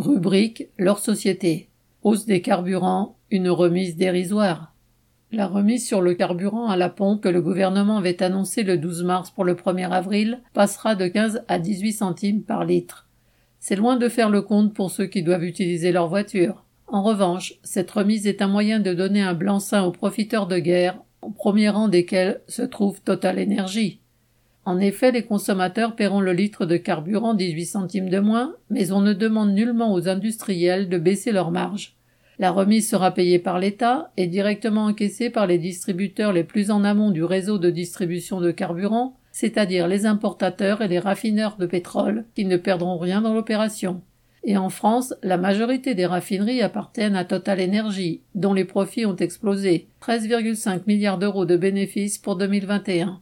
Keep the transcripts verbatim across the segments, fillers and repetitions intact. Rubrique « Leur société ». Hausse des carburants, une remise dérisoire. La remise sur le carburant à la pompe que le gouvernement avait annoncée le douze mars pour le premier avril passera de quinze à dix-huit centimes par litre. C'est loin de faire le compte pour ceux qui doivent utiliser leur voiture. En revanche, cette remise est un moyen de donner un blanc-seing aux profiteurs de guerre, au premier rang desquels se trouve TotalEnergies. En effet, les consommateurs paieront le litre de carburant dix-huit centimes de moins, mais on ne demande nullement aux industriels de baisser leurs marges. La remise sera payée par l'État et directement encaissée par les distributeurs les plus en amont du réseau de distribution de carburant, c'est-à-dire les importateurs et les raffineurs de pétrole, qui ne perdront rien dans l'opération. Et en France, la majorité des raffineries appartiennent à TotalEnergies, dont les profits ont explosé, treize virgule cinq milliards d'euros de bénéfices pour deux mille vingt et un.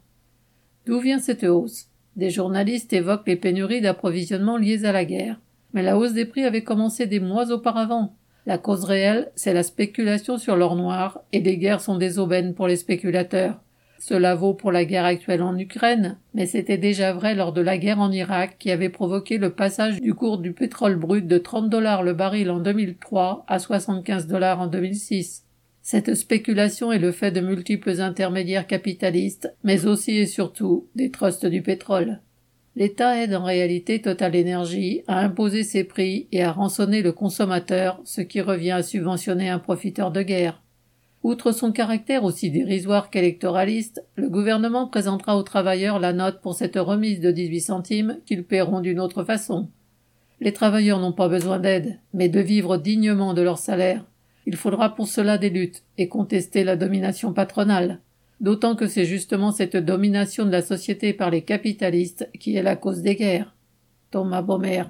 D'où vient cette hausse ? Des journalistes évoquent les pénuries d'approvisionnement liées à la guerre. Mais la hausse des prix avait commencé des mois auparavant. La cause réelle, c'est la spéculation sur l'or noir, et les guerres sont des aubaines pour les spéculateurs. Cela vaut pour la guerre actuelle en Ukraine, mais c'était déjà vrai lors de la guerre en Irak qui avait provoqué le passage du cours du pétrole brut de trente dollars le baril en deux mille trois à soixante-quinze dollars en deux mille six. Cette spéculation est le fait de multiples intermédiaires capitalistes, mais aussi et surtout des trusts du pétrole. L'État aide en réalité TotalEnergies à imposer ses prix et à rançonner le consommateur, ce qui revient à subventionner un profiteur de guerre. Outre son caractère aussi dérisoire qu'électoraliste, le gouvernement présentera aux travailleurs la note pour cette remise de dix-huit centimes qu'ils paieront d'une autre façon. Les travailleurs n'ont pas besoin d'aide, mais de vivre dignement de leur salaire. Il faudra pour cela des luttes et contester la domination patronale, d'autant que c'est justement cette domination de la société par les capitalistes qui est la cause des guerres. Thomas Baumer.